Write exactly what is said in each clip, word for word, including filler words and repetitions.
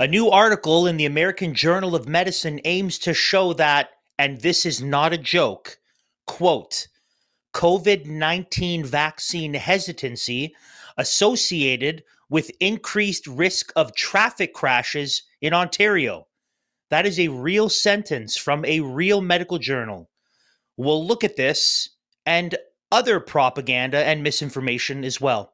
A new article in the American Journal of Medicine aims to show that, and this is not a joke, quote, COVID nineteen vaccine hesitancy associated with increased risk of traffic crashes in Ontario. That is a real sentence from a real medical journal. We'll look at this and other propaganda and misinformation as well.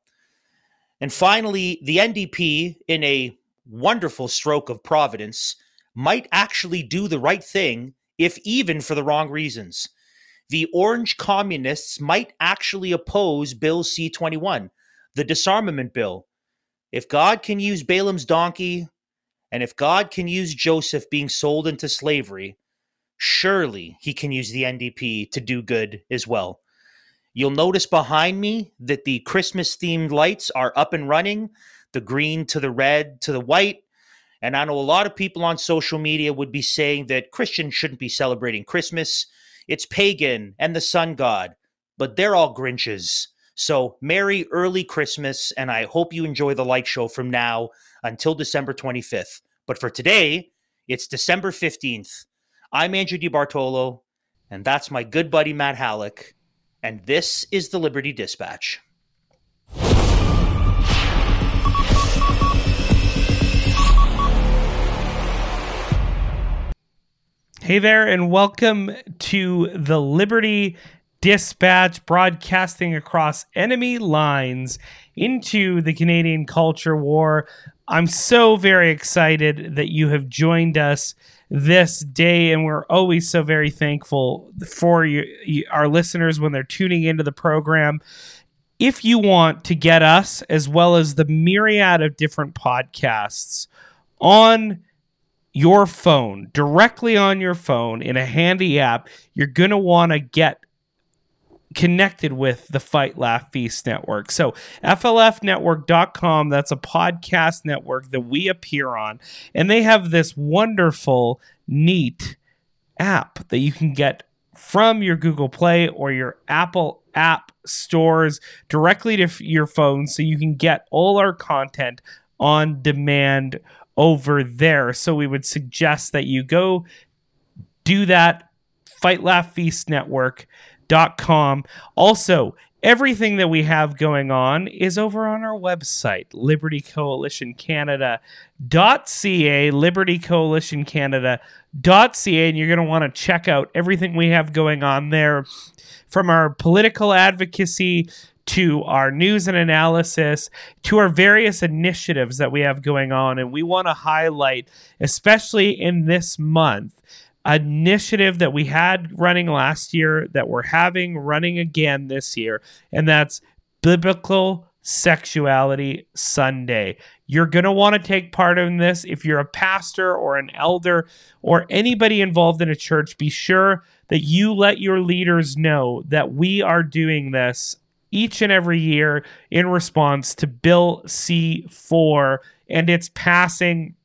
And finally, the N D P, in a wonderful stroke of providence, might actually do the right thing, if even for the wrong reasons. The orange communists might actually oppose Bill C twenty-one, the disarmament bill. If God can use Balaam's donkey, and if God can use Joseph being sold into slavery, surely he can use the N D P to do good as well. You'll notice behind me that the Christmas-themed lights are up and running, the green to the red to the white. And I know a lot of people on social media would be saying that Christians shouldn't be celebrating Christmas. It's pagan and the sun god, but they're all Grinches. So merry early Christmas, and I hope you enjoy the light show from now until December twenty-fifth. But for today, it's December fifteenth. I'm Andrew DiBartolo, and that's my good buddy Matt Halleck, and this is the Liberty Dispatch. Hey there, and welcome to the Liberty Dispatch, broadcasting across enemy lines into the Canadian culture war. I'm so very excited that you have joined us this day, and we're always so very thankful for you, our listeners, when they're tuning into the program. If you want to get us, as well as the myriad of different podcasts, on your phone, directly on your phone in a handy app, you're going to want to get connected with the Fight, Laugh, Feast network. So f l f network dot com, that's a podcast network that we appear on. And they have this wonderful, neat app that you can get from your Google Play or your Apple app stores directly to your phone, so you can get all our content on demand over there. So we would suggest that you go do that. Fight Laugh Feast Network dot com. Also, everything that we have going on is over on our website, liberty coalition canada dot c a, liberty coalition canada dot c a, and you're going to want to check out everything we have going on there, from our political advocacy to our news and analysis, to our various initiatives that we have going on. And we want to highlight, especially in this month, an initiative that we had running last year that we're having running again this year, and that's Biblical Sexuality Sunday. You're going to want to take part in this. If you're a pastor or an elder or anybody involved in a church, be sure that you let your leaders know that we are doing this each and every year in response to Bill C four and its passing.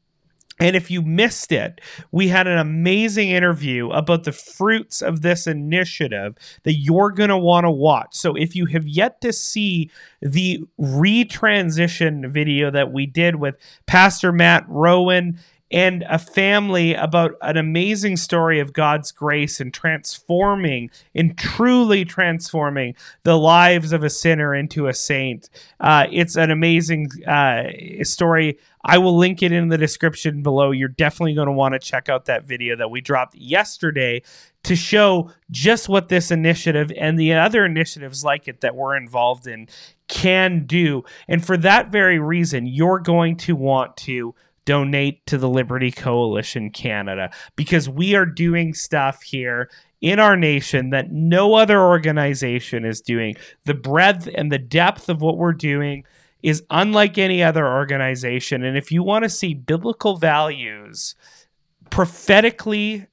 And if you missed it, we had an amazing interview about the fruits of this initiative that you're going to want to watch. So if you have yet to see the retransition video that we did with Pastor Matt Rowan and a family about an amazing story of God's grace and transforming, and truly transforming, the lives of a sinner into a saint. Uh, it's an amazing uh, story. I will link it in the description below. You're definitely going to want to check out that video that we dropped yesterday to show just what this initiative and the other initiatives like it that we're involved in can do. And for that very reason, you're going to want to donate to the Liberty Coalition Canada, because we are doing stuff here in our nation that no other organization is doing. The breadth and the depth of what we're doing is unlike any other organization. And if you want to see biblical values prophetically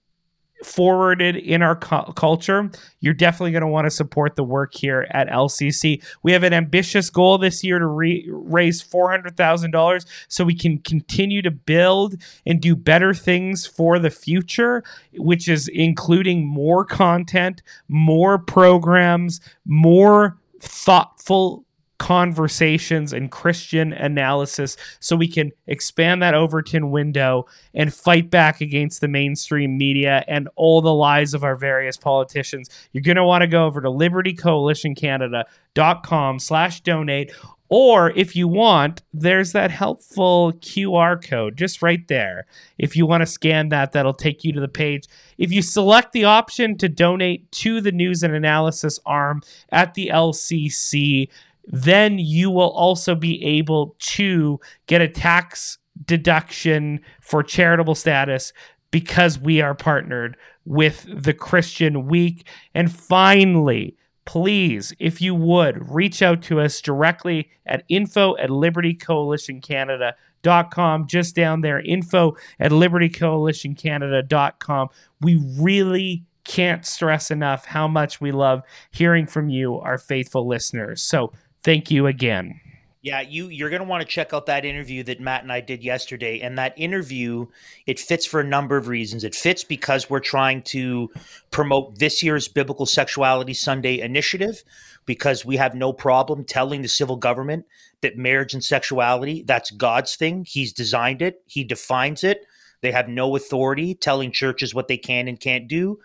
forwarded in our cu- culture, you're definitely going to want to support the work here at L C C. We have an ambitious goal this year to re- raise four hundred thousand dollars so we can continue to build and do better things for the future, which is including more content, more programs, more thoughtful conversations and Christian analysis, so we can expand that Overton window and fight back against the mainstream media and all the lies of our various politicians. You're going to want to go over to liberty coalition canada dot com slash donate, or if you want, there's that helpful Q R code just right there. If you want to scan that, that'll take you to the page. If you select the option to donate to the news and analysis arm at the L C C, then you will also be able to get a tax deduction for charitable status because we are partnered with The Christian Week. And finally, please, if you would, reach out to us directly at info at liberty coalition canada dot com. Just down there, info at liberty coalition canada dot com. We really can't stress enough how much we love hearing from you, our faithful listeners. So thank you again. Yeah, you, you're going to want to check out that interview that Matt and I did yesterday. And that interview, it fits for a number of reasons. It fits because we're trying to promote this year's Biblical Sexuality Sunday initiative, because we have no problem telling the civil government that marriage and sexuality, that's God's thing. He's designed it. He defines it. They have no authority telling churches what they can and can't do,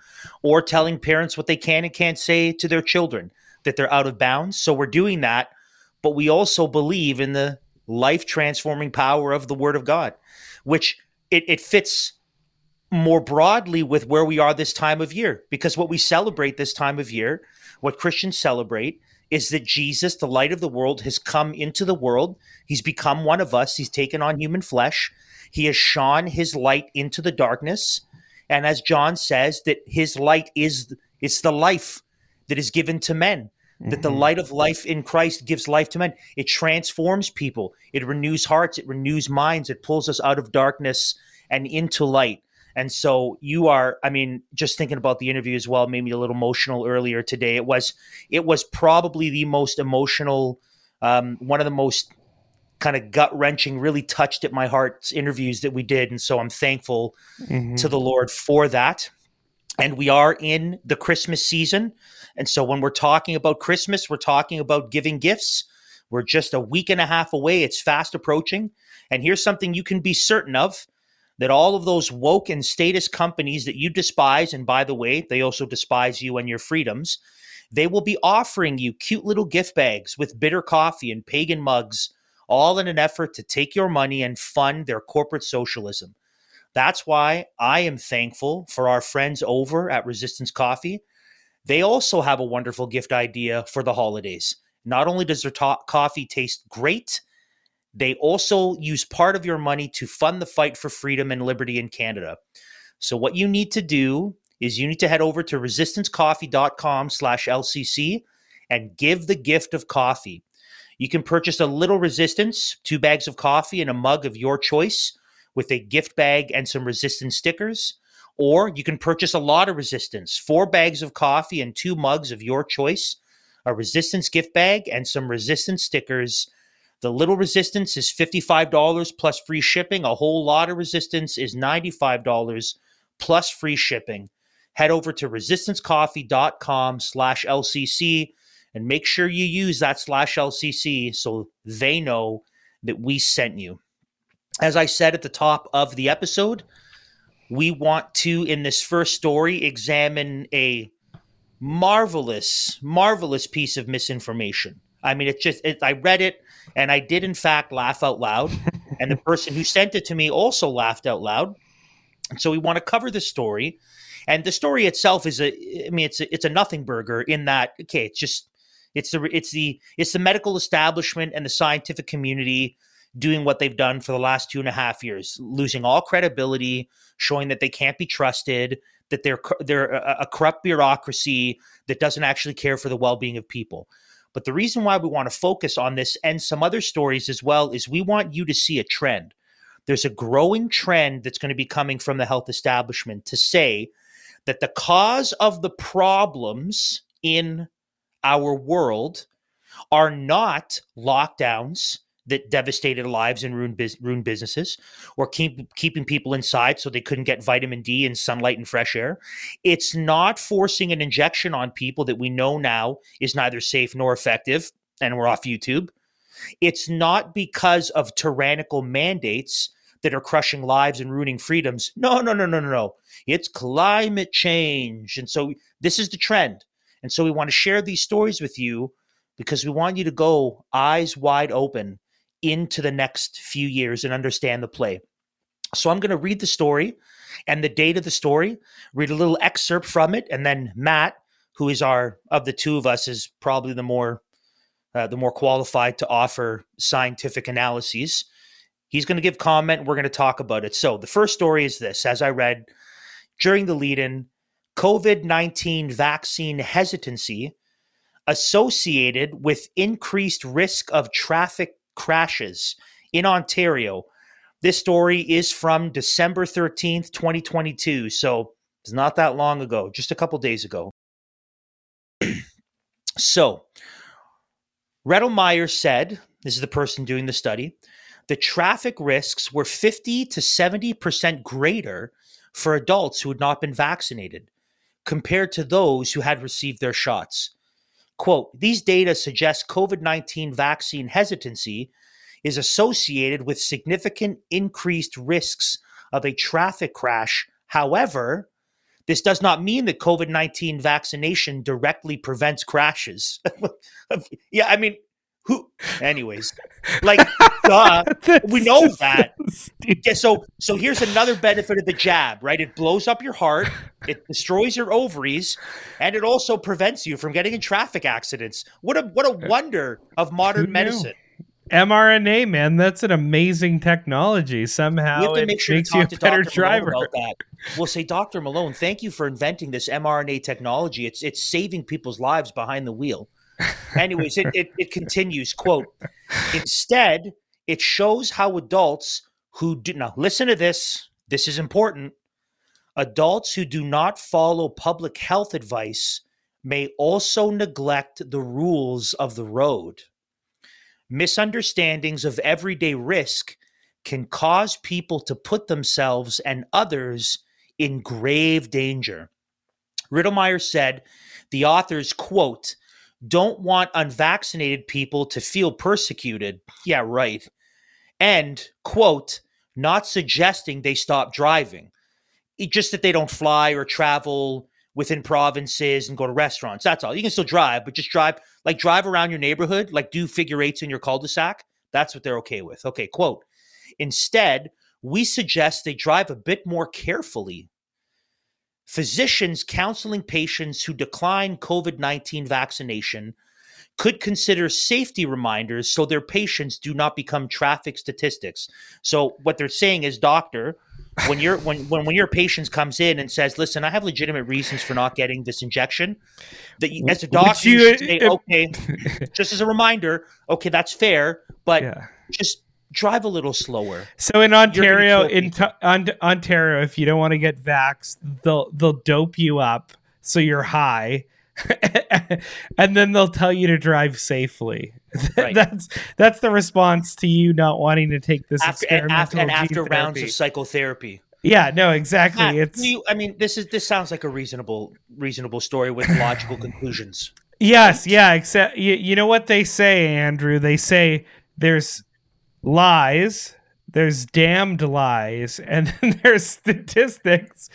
or telling parents what they can and can't say to their children, that they're out of bounds. So we're doing that, but we also believe in the life-transforming power of the Word of God, which it, it fits more broadly with where we are this time of year, because what we celebrate this time of year, what Christians celebrate, is that Jesus, the light of the world, has come into the world. He's become one of us. He's taken on human flesh. He has shone his light into the darkness. And as John says, that his light is it's the life that is given to men, mm-hmm. that the light of life in Christ gives life to men. It transforms people. It renews hearts. It renews minds. It pulls us out of darkness and into light. And so you are, I mean, just thinking about the interview as well made me a little emotional earlier today. It was, it was probably the most emotional, um, one of the most kind of gut-wrenching, really touched at my heart's interviews that we did. And so I'm thankful mm-hmm. to the Lord for that. And we are in the Christmas season. And so when we're talking about Christmas, we're talking about giving gifts. We're just a week and a half away. It's fast approaching. And here's something you can be certain of, that all of those woke and status companies that you despise, and by the way, they also despise you and your freedoms, they will be offering you cute little gift bags with bitter coffee and pagan mugs, all in an effort to take your money and fund their corporate socialism. That's why I am thankful for our friends over at Resistance Coffee. They also have a wonderful gift idea for the holidays. Not only does their to- coffee taste great, they also use part of your money to fund the fight for freedom and liberty in Canada. So what you need to do is you need to head over to resistance coffee dot com slash L C C and give the gift of coffee. You can purchase a little resistance, two bags of coffee and a mug of your choice with a gift bag and some resistance stickers. Or you can purchase a lot of resistance, four bags of coffee and two mugs of your choice, a resistance gift bag and some resistance stickers. The little resistance is fifty-five dollars plus free shipping. A whole lot of resistance is ninety-five dollars plus free shipping. Head over to resistance coffee dot com slash L C C. And make sure you use that slash L C C so they know that we sent you. As I said at the top of the episode, we want to, in this first story, examine a marvelous, marvelous piece of misinformation. I mean, it's just, it, I read it and I did, in fact, laugh out loud. And the person who sent it to me also laughed out loud. And so we want to cover this story. And the story itself is a, I mean, it's a, it's a nothing burger in that, okay, it's just, It's the it's the it's the medical establishment and the scientific community doing what they've done for the last two and a half years, losing all credibility, showing that they can't be trusted, that they're they're a, a corrupt bureaucracy that doesn't actually care for the well-being of people. But the reason why we want to focus on this and some other stories as well is we want you to see a trend. There's a growing trend that's going to be coming from the health establishment to say that the cause of the problems in our world are not lockdowns that devastated lives and ruined, bus- ruined businesses, or keep, keeping people inside so they couldn't get vitamin D and sunlight and fresh air. It's not forcing an injection on people that we know now is neither safe nor effective, and we're off YouTube. It's not because of tyrannical mandates that are crushing lives and ruining freedoms. No, no, no, no, no, no. It's climate change. And so this is the trend. And so we want to share these stories with you because we want you to go eyes wide open into the next few years and understand the play. So I'm going to read the story and the date of the story, read a little excerpt from it, and then Matt, who is our, of the two of us, is probably the more Uh, the more qualified to offer scientific analyses. He's going to give comment. We're going to talk about it. So the first story is this, as I read during the lead-in, COVID nineteen vaccine hesitancy associated with increased risk of traffic crashes in Ontario. This story is from December thirteenth, twenty twenty-two. So it's not that long ago, just a couple days ago. So Redelmeier said, this is the person doing the study, the traffic risks were fifty to seventy percent greater for adults who had not been vaccinated compared to those who had received their shots. Quote, these data suggest COVID nineteen vaccine hesitancy is associated with significant increased risks of a traffic crash. However, this does not mean that COVID nineteen vaccination directly prevents crashes. Yeah, I mean, who? Anyways, like, duh, we know that. Yeah, so, so here's another benefit of the jab, right? It blows up your heart, it destroys your ovaries, and it also prevents you from getting in traffic accidents. What a what a wonder of modern medicine. mRNA, man, that's an amazing technology. Somehow it make sure makes you a better Doctor driver. About that. We'll say, Doctor Malone, thank you for inventing this mRNA technology. It's it's saving people's lives behind the wheel. Anyways, it, it, it continues, quote, instead, it shows how adults who do, now listen to this, this is important, adults who do not follow public health advice may also neglect the rules of the road. Misunderstandings of everyday risk can cause people to put themselves and others in grave danger. Riddlemeyer said the authors, quote, don't want unvaccinated people to feel persecuted. Yeah, right. And, quote, not suggesting they stop driving. It, just that they don't fly or travel within provinces and go to restaurants. That's all. You can still drive, but just drive, like drive around your neighborhood, like do figure eights in your cul-de-sac. That's what they're okay with. Okay, quote, instead, we suggest they drive a bit more carefully. Physicians counseling patients who decline COVID nineteen vaccination could consider safety reminders so their patients do not become traffic statistics. So what they're saying is, doctor, when you're when, when when your patient comes in and says, listen, I have legitimate reasons for not getting this injection, that you, as a doctor, you, you should say, okay, just as a reminder, okay, that's fair, but yeah, just drive a little slower. So in Ontario, in t- on, Ontario, if you don't want to get vaxxed, they'll they'll dope you up so you're high. And then they'll tell you to drive safely. Right. That's that's the response to you not wanting to take this after, experimental after, and after therapy. Rounds of psychotherapy. Yeah, no, exactly. Matt, it's. You, I mean, this is this sounds like a reasonable reasonable story with logical conclusions. Yes, yeah. Except you, you know what they say, Andrew. They say there's lies, there's damned lies, and then there's statistics.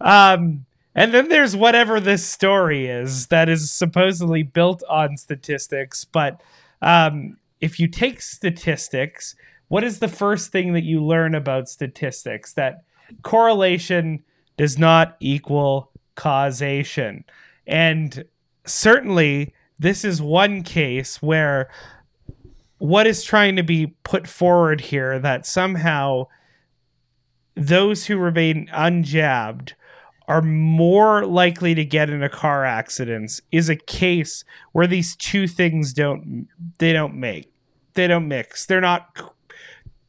Um, And then there's whatever this story is that is supposedly built on statistics. But um, if you take statistics, what is the first thing that you learn about statistics? That correlation does not equal causation. And certainly this is one case where what is trying to be put forward here that somehow those who remain unjabbed are more likely to get in a car accidents is a case where these two things don't, they don't make, they don't mix. They're not,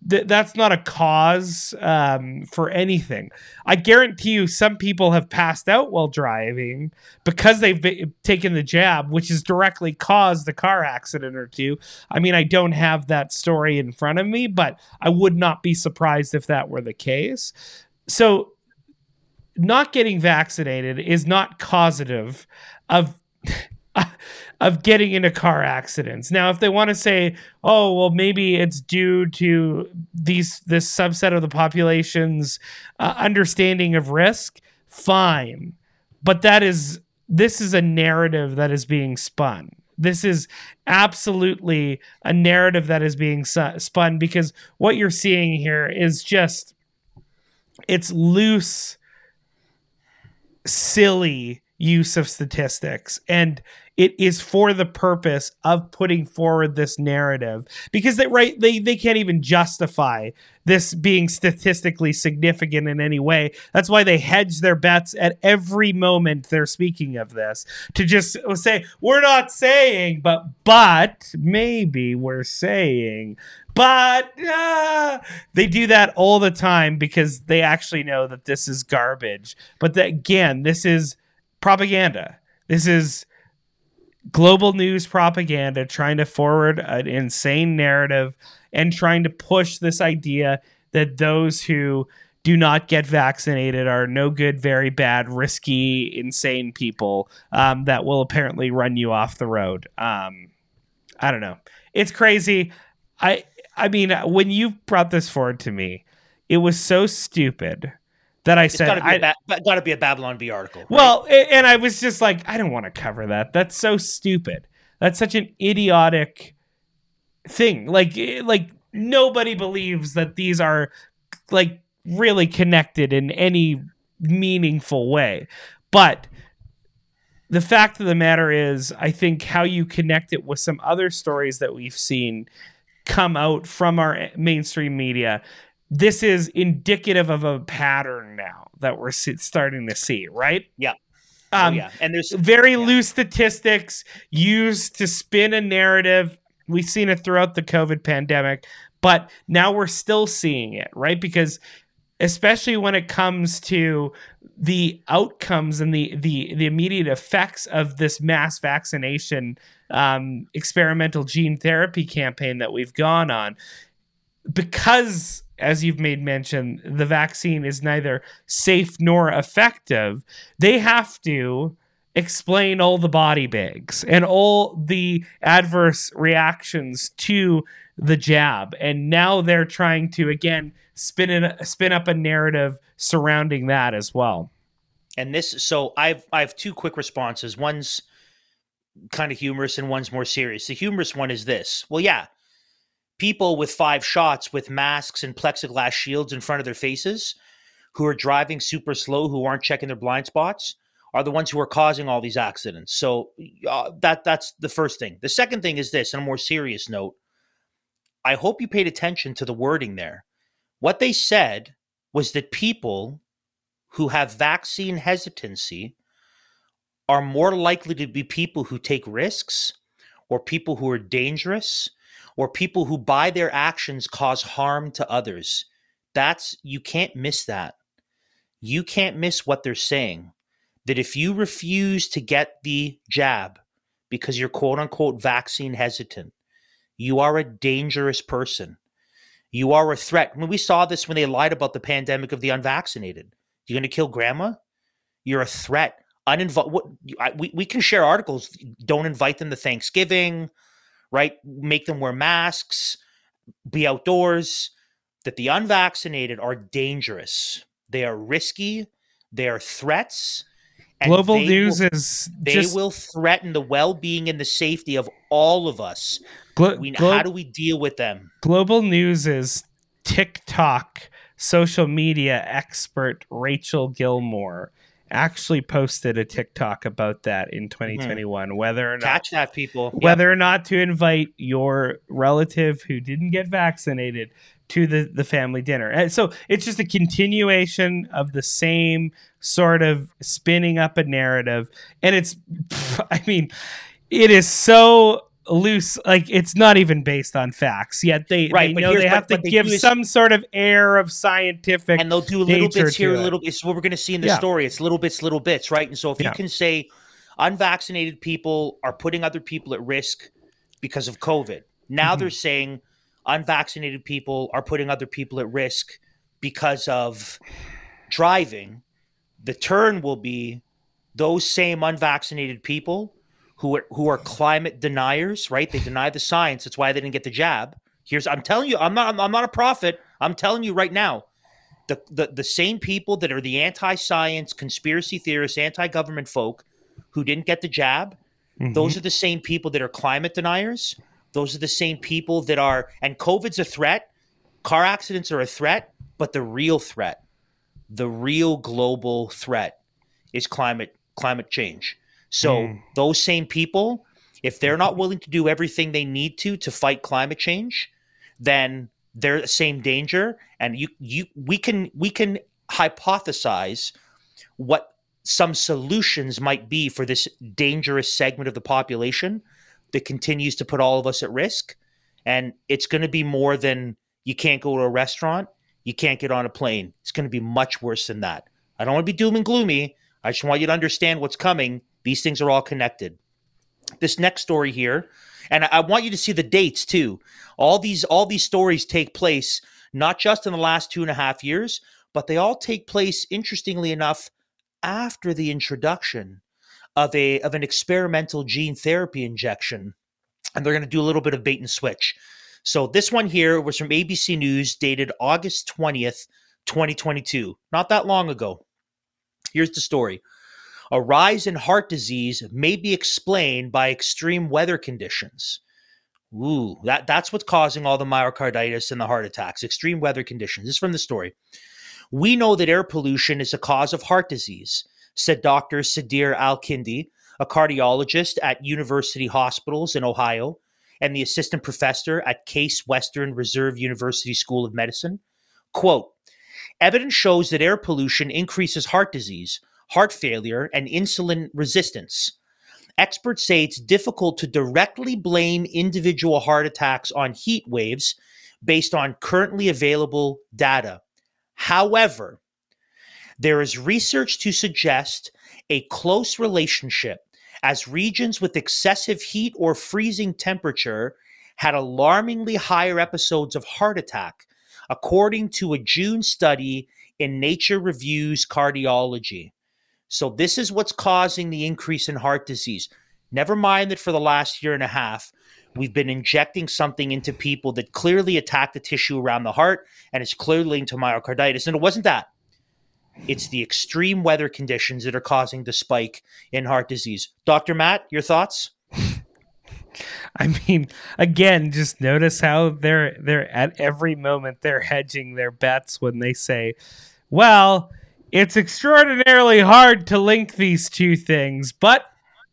th- that's not a cause um, for anything. I guarantee you some people have passed out while driving because they've been, taken the jab, which has directly caused a car accident or two. I mean, I don't have that story in front of me, but I would not be surprised if that were the case. So, not getting vaccinated is not causative of of getting into car accidents. Now, if they want to say, oh, well, maybe it's due to these this subset of the population's uh, understanding of risk, fine. But that is this is a narrative that is being spun. This is absolutely a narrative that is being su- spun because what you're seeing here is just, it's loose, silly use of statistics, and it is for the purpose of putting forward this narrative because they right they they can't even justify this being statistically significant in any way. That's why they hedge their bets at every moment they're speaking of this, to just say we're not saying, but but maybe we're saying, but uh, they do that all the time because they actually know that this is garbage. But that, again, this is propaganda. This is global news propaganda trying to forward an insane narrative and trying to push this idea that those who do not get vaccinated are no good, very bad, risky, insane people um, that will apparently run you off the road. Um, I don't know. It's crazy. I I mean, when you brought this forward to me, it was so stupid that I it's said, "I got to be a Babylon Bee article." Right? Well, and I was just like, I don't want to cover that. That's so stupid. That's such an idiotic thing. Like, like nobody believes that these are like really connected in any meaningful way. But the fact of the matter is, I think how you connect it with some other stories that we've seen come out from our mainstream media, this is indicative of a pattern now that we're starting to see, right? Yeah. Um, oh, yeah. And there's very yeah. loose statistics used to spin a narrative. We've seen it throughout the COVID pandemic, but now we're still seeing it, right? Because especially when it comes to the outcomes and the the, the immediate effects of this mass vaccination um, experimental gene therapy campaign that we've gone on, because, as you've made mention, the vaccine is neither safe nor effective, they have to explain all the body bags and all the adverse reactions to the jab. And now they're trying to, again, spin, in, spin up a narrative surrounding that as well. And this, so I've, I have two quick responses. One's kind of humorous and one's more serious. The humorous one is this. Well, yeah. People with five shots with masks and plexiglass shields in front of their faces who are driving super slow, who aren't checking their blind spots, are the ones who are causing all these accidents. So uh, that that's the first thing. The second thing is this, on a more serious note, I hope you paid attention to the wording there. What they said was that people who have vaccine hesitancy are more likely to be people who take risks or people who are dangerous, or people who by their actions cause harm to others. That's, you can't miss that. You can't miss what they're saying. That if you refuse to get the jab because you're quote unquote vaccine hesitant, you are a dangerous person. You are a threat. I mean, we saw this when they lied about the pandemic of the unvaccinated. You're going to kill grandma? You're a threat. Uninv- what, I, we, we can share articles. Don't invite them to Thanksgiving, right? Make them wear masks, be outdoors, that the unvaccinated are dangerous. They are risky. They are threats. And Global they news will, is they just, will threaten the well-being and the safety of all of us. Glo- we, glo- how do we deal with them? Global news is TikTok social media expert Rachel Gilmore actually posted a TikTok about that in twenty twenty-one, mm. whether or not catch that people, whether yep. or not to invite your relative who didn't get vaccinated to the, the family dinner. And so it's just a continuation of the same sort of spinning up a narrative. And it's, I mean, it is so loose, like it's not even based on facts yet. They, right, they know they have to give some sort of air of scientific, and they'll do little bits here, a little bit. It's what we're going to see in the yeah. story. It's little bits, little bits, right? And so if yeah. you can say unvaccinated people are putting other people at risk because of COVID, now mm-hmm. they're saying unvaccinated people are putting other people at risk because of driving. The turn will be those same unvaccinated people who are, who are climate deniers, right? They deny the science. That's why they didn't get the jab. Here's, I'm telling you, I'm not, I'm not a prophet. I'm telling you right now, the, the, the same people that are the anti-science, conspiracy theorists, anti-government folk who didn't get the jab, mm-hmm. those are the same people that are climate deniers. Those are the same people that are, and COVID's a threat. Car accidents are a threat, but the real threat, the real global threat is climate, climate change. So mm. those same people, if they're not willing to do everything they need to to fight climate change, then they're the same danger. And you, you, we can we can hypothesize what some solutions might be for this dangerous segment of the population that continues to put all of us at risk. And it's going to be more than you can't go to a restaurant, you can't get on a plane. It's going to be much worse than that. I don't want to be doom and gloomy. I just want you to understand what's coming. These things are all connected. This next story here, and I want you to see the dates too. All these, all these stories take place not just in the last two and a half years, but they all take place, interestingly enough, after the introduction of a of an experimental gene therapy injection. And they're going to do a little bit of bait and switch. So this one here was from A B C News, dated August twentieth, twenty twenty-two. Not that long ago. Here's the story. A rise in heart disease may be explained by extreme weather conditions. Ooh, that, that's what's causing all the myocarditis and the heart attacks, extreme weather conditions. This is from the story. We know that air pollution is a cause of heart disease, said Doctor Sidir Al-Kindi, a cardiologist at university hospitals in Ohio and the assistant professor at Case Western Reserve University School of Medicine. Quote, evidence shows that air pollution increases heart disease, heart failure, and insulin resistance. Experts say it's difficult to directly blame individual heart attacks on heat waves based on currently available data. However, there is research to suggest a close relationship, as regions with excessive heat or freezing temperature had alarmingly higher episodes of heart attack, according to a June study in Nature Reviews Cardiology. So this is what's causing the increase in heart disease. Never mind that for the last year and a half, we've been injecting something into people that clearly attacked the tissue around the heart and is clearly leading to myocarditis. And it wasn't that. It's the extreme weather conditions that are causing the spike in heart disease. Doctor Matt, your thoughts? I mean, again, just notice how they're they're at every moment they're hedging their bets when they say, well, it's extraordinarily hard to link these two things, but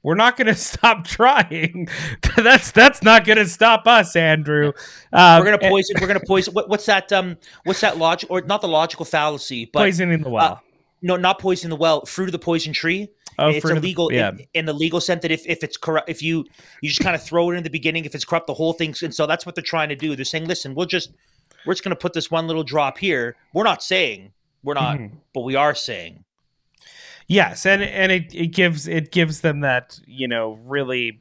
we're not going to stop trying. that's that's not going to stop us, Andrew. Um, we're going to poison. We're going to poison. What, what's that? Um, what's that logic? Or not the logical fallacy, but poisoning the well. Uh, no, not poisoning the well. Fruit of the poison tree. Oh, it's illegal the, yeah. in, in the legal sense that if, if it's corrupt, if you you just kind of throw it in the beginning, if it's corrupt, the whole thing. And so that's what they're trying to do. They're saying, listen, we'll just we're just going to put this one little drop here. We're not saying. We're not, mm-hmm. but we are saying. Yes, and, and it, it gives it gives them that, you know, really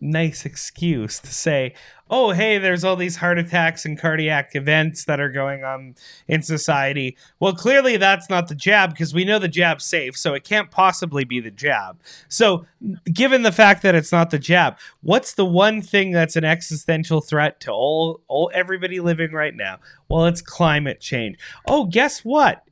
nice excuse to say, oh, hey, there's all these heart attacks and cardiac events that are going on in society. Well, clearly that's not the jab because we know the jab's safe, so it can't possibly be the jab. So given the fact that it's not the jab, what's the one thing that's an existential threat to all, all everybody living right now? Well, it's climate change. Oh, guess what?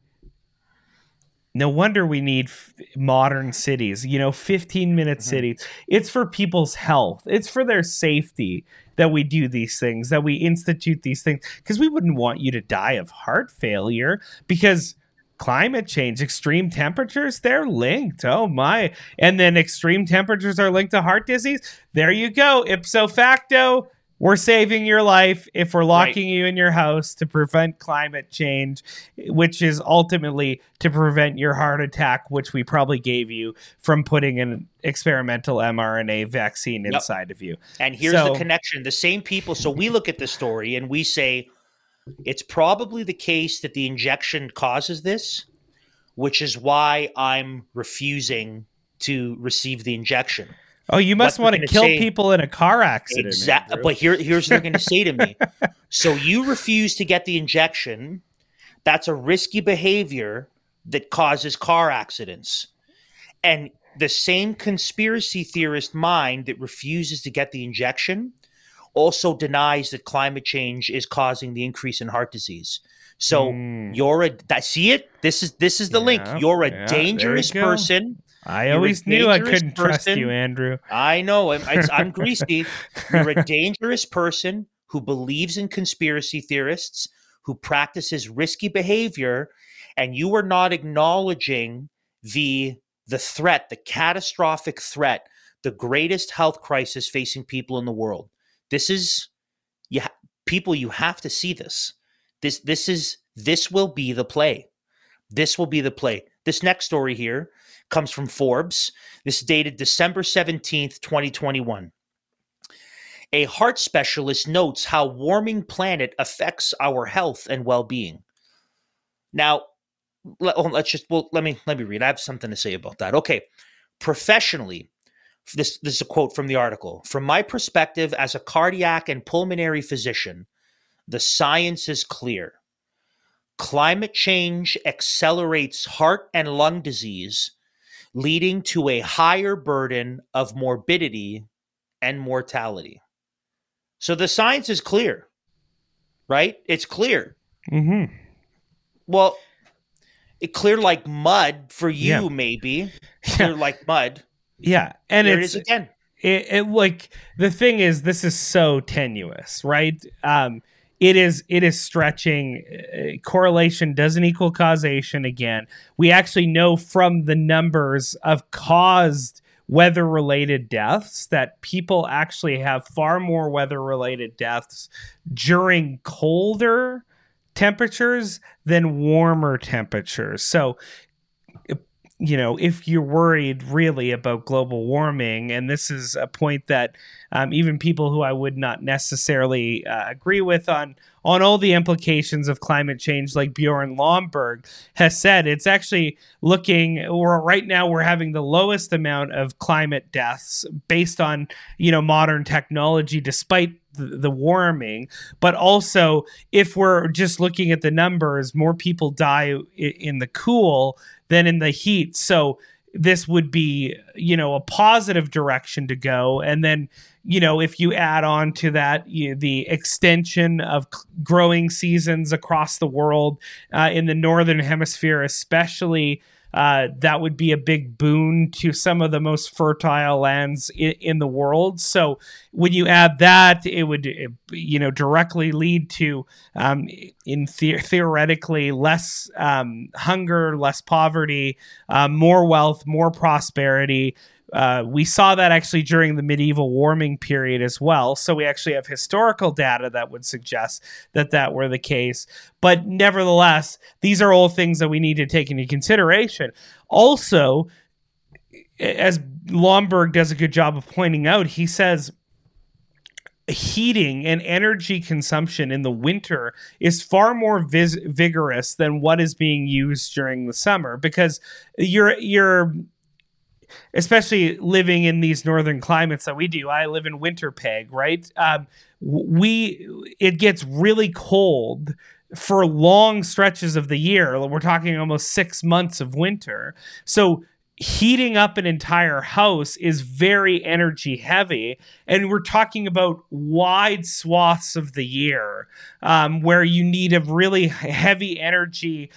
No wonder we need f- modern cities, you know, fifteen-minute mm-hmm. cities. It's for people's health. It's for their safety that we do these things, that we institute these things, because we wouldn't want you to die of heart failure because climate change, extreme temperatures, they're linked. Oh, my. And then extreme temperatures are linked to heart disease. There you go. Ipso facto. We're saving your life if we're locking right. you in your house to prevent climate change, which is ultimately to prevent your heart attack, which we probably gave you from putting an experimental mRNA vaccine yep. inside of you. And here's so, the connection. The same people. So we look at this story and we say, it's probably the case that the injection causes this, which is why I'm refusing to receive the injection. Oh, you must want to kill say, people in a car accident. Exactly. But here, here's what they're going to say to me. So you refuse to get the injection. That's a risky behavior that causes car accidents. And the same conspiracy theorist mind that refuses to get the injection also denies that climate change is causing the increase in heart disease. So mm. you're a I see it. This is this is the yeah, link. You're a yeah, dangerous person. I you're always knew I couldn't person. trust you, Andrew. I know. I'm, I'm greasy. You're a dangerous person who believes in conspiracy theorists, who practices risky behavior, and you are not acknowledging the the threat, the catastrophic threat, the greatest health crisis facing people in the world. This is, you ha- people, you have to see this. This this is this will be the play. This will be the play. This next story here comes from Forbes. This is dated December seventeenth, twenty twenty-one. A heart specialist notes how warming planet affects our health and well-being. Now, let, let's just well let me let me read. I have something to say about that. Okay. Professionally, this this is a quote from the article. From my perspective as a cardiac and pulmonary physician, the science is clear. Climate change accelerates heart and lung disease, leading to a higher burden of morbidity and mortality. So the science is clear, right? It's clear. Mm-hmm. Well, it clear like mud for you, yeah. maybe. Clear yeah. like mud. Yeah. And Here it's, it is again. It, it like the thing is, this is so tenuous, right? Um, It is it is stretching. Uh, correlation doesn't equal causation again. We actually know from the numbers of caused weather-related deaths that people actually have far more weather-related deaths during colder temperatures than warmer temperatures. So, you know, if you're worried really about global warming, and this is a point that um, even people who I would not necessarily uh, agree with on on all the implications of climate change, like Bjorn Lomborg has said, it's actually looking, or right now we're having the lowest amount of climate deaths based on, you know, modern technology, despite the warming. But also, if we're just looking at the numbers, more people die in the cool than in the heat. So this would be, you know, a positive direction to go. And then, you know, if you add on to that, you know, the extension of c- growing seasons across the world, uh, in the northern hemisphere especially, Uh, that would be a big boon to some of the most fertile lands in, in the world. So when you add that, it would, it, you know, directly lead to, um, in the- theoretically, less um, hunger, less poverty, uh, more wealth, more prosperity. Uh, we saw that actually during the medieval warming period as well. So we actually have historical data that would suggest that that were the case. But nevertheless, these are all things that we need to take into consideration. Also, as Lomborg does a good job of pointing out, he says heating and energy consumption in the winter is far more vis- vigorous than what is being used during the summer, because you're you're... especially living in these northern climates that we do. I live in Winterpeg, right? Um, we it gets really cold for long stretches of the year. We're talking almost six months of winter. So heating up an entire house is very energy heavy. And we're talking about wide swaths of the year, um, where you need a really heavy energy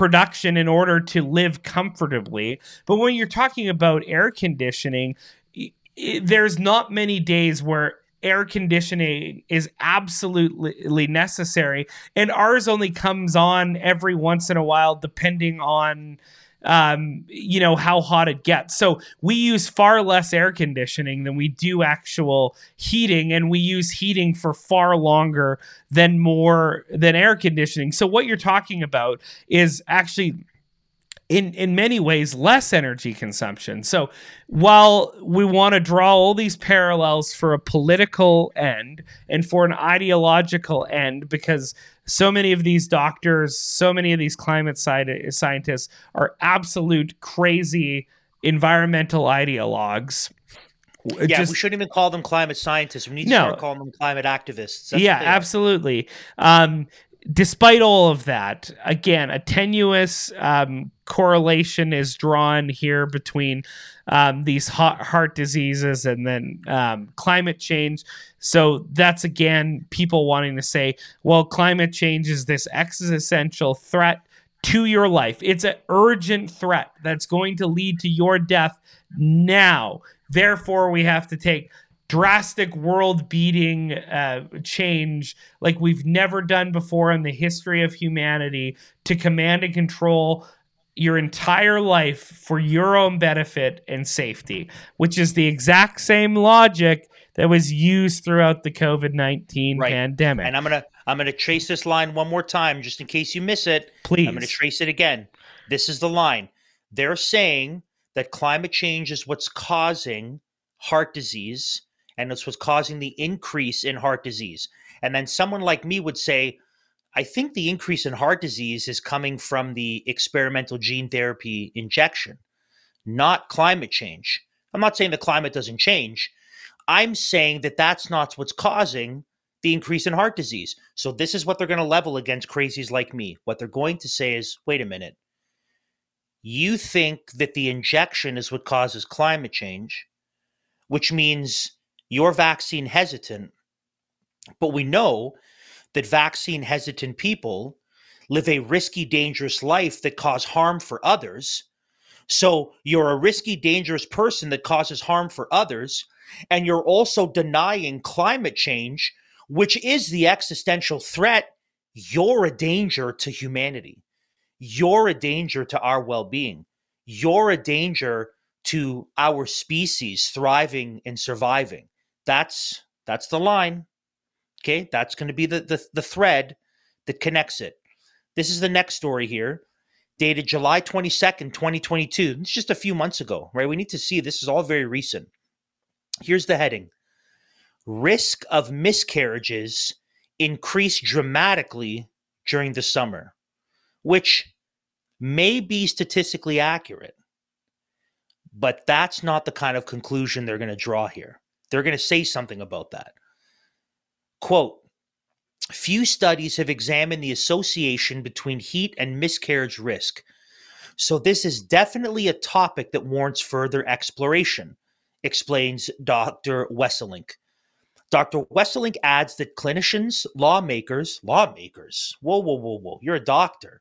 production in order to live comfortably. But when you're talking about air conditioning, it, there's not many days where air conditioning is absolutely necessary, and ours only comes on every once in a while, depending on um, you know, how hot it gets. So we use far less air conditioning than we do actual heating, and we use heating for far longer than more than air conditioning. So what you're talking about is actually in in many ways less energy consumption. So while we want to draw all these parallels for a political end and for an ideological end, because so many of these doctors, so many of these climate sci- scientists are absolute crazy environmental ideologues. Yeah, Just, we shouldn't even call them climate scientists. We need to no, start calling them climate activists. That's yeah, absolutely. Um, Despite all of that, again, a tenuous um, correlation is drawn here between um, these hot heart diseases and then um, climate change. So that's, again, people wanting to say, well, climate change is this existential threat to your life. It's an urgent threat that's going to lead to your death now. Therefore, we have to take drastic world-beating uh, change like we've never done before in the history of humanity to command and control your entire life for your own benefit and safety, which is the exact same logic that was used throughout the COVID nineteen right. pandemic. And I'm gonna I'm gonna trace this line one more time just in case you miss it. Please. I'm gonna trace it again. This is the line. They're saying that climate change is what's causing heart disease, and this was causing the increase in heart disease. And then someone like me would say, I think the increase in heart disease is coming from the experimental gene therapy injection, not climate change. I'm not saying the climate doesn't change. I'm saying that that's not what's causing the increase in heart disease. So this is what they're going to level against crazies like me. What they're going to say is, wait a minute, you think that the injection is what causes climate change, which means you're vaccine hesitant, but we know that vaccine hesitant people live a risky, dangerous life that cause harm for others. So you're a risky, dangerous person that causes harm for others. And you're also denying climate change, which is the existential threat. You're a danger to humanity. You're a danger to our well-being. You're a danger to our species thriving and surviving. That's that's the line, okay? That's going to be the, the the thread that connects it. This is the next story here, dated July twenty-second, twenty twenty-two. It's just a few months ago, right? We need to see, this is all very recent. Here's the heading. Risk of miscarriages increased dramatically during the summer, which may be statistically accurate. But that's not the kind of conclusion they're going to draw here. They're going to say something about that. Quote, few studies have examined the association between heat and miscarriage risk. So this is definitely a topic that warrants further exploration, explains Doctor Wesselink. Doctor Wesselink adds that clinicians, lawmakers, lawmakers, whoa, whoa, whoa, whoa, you're a doctor,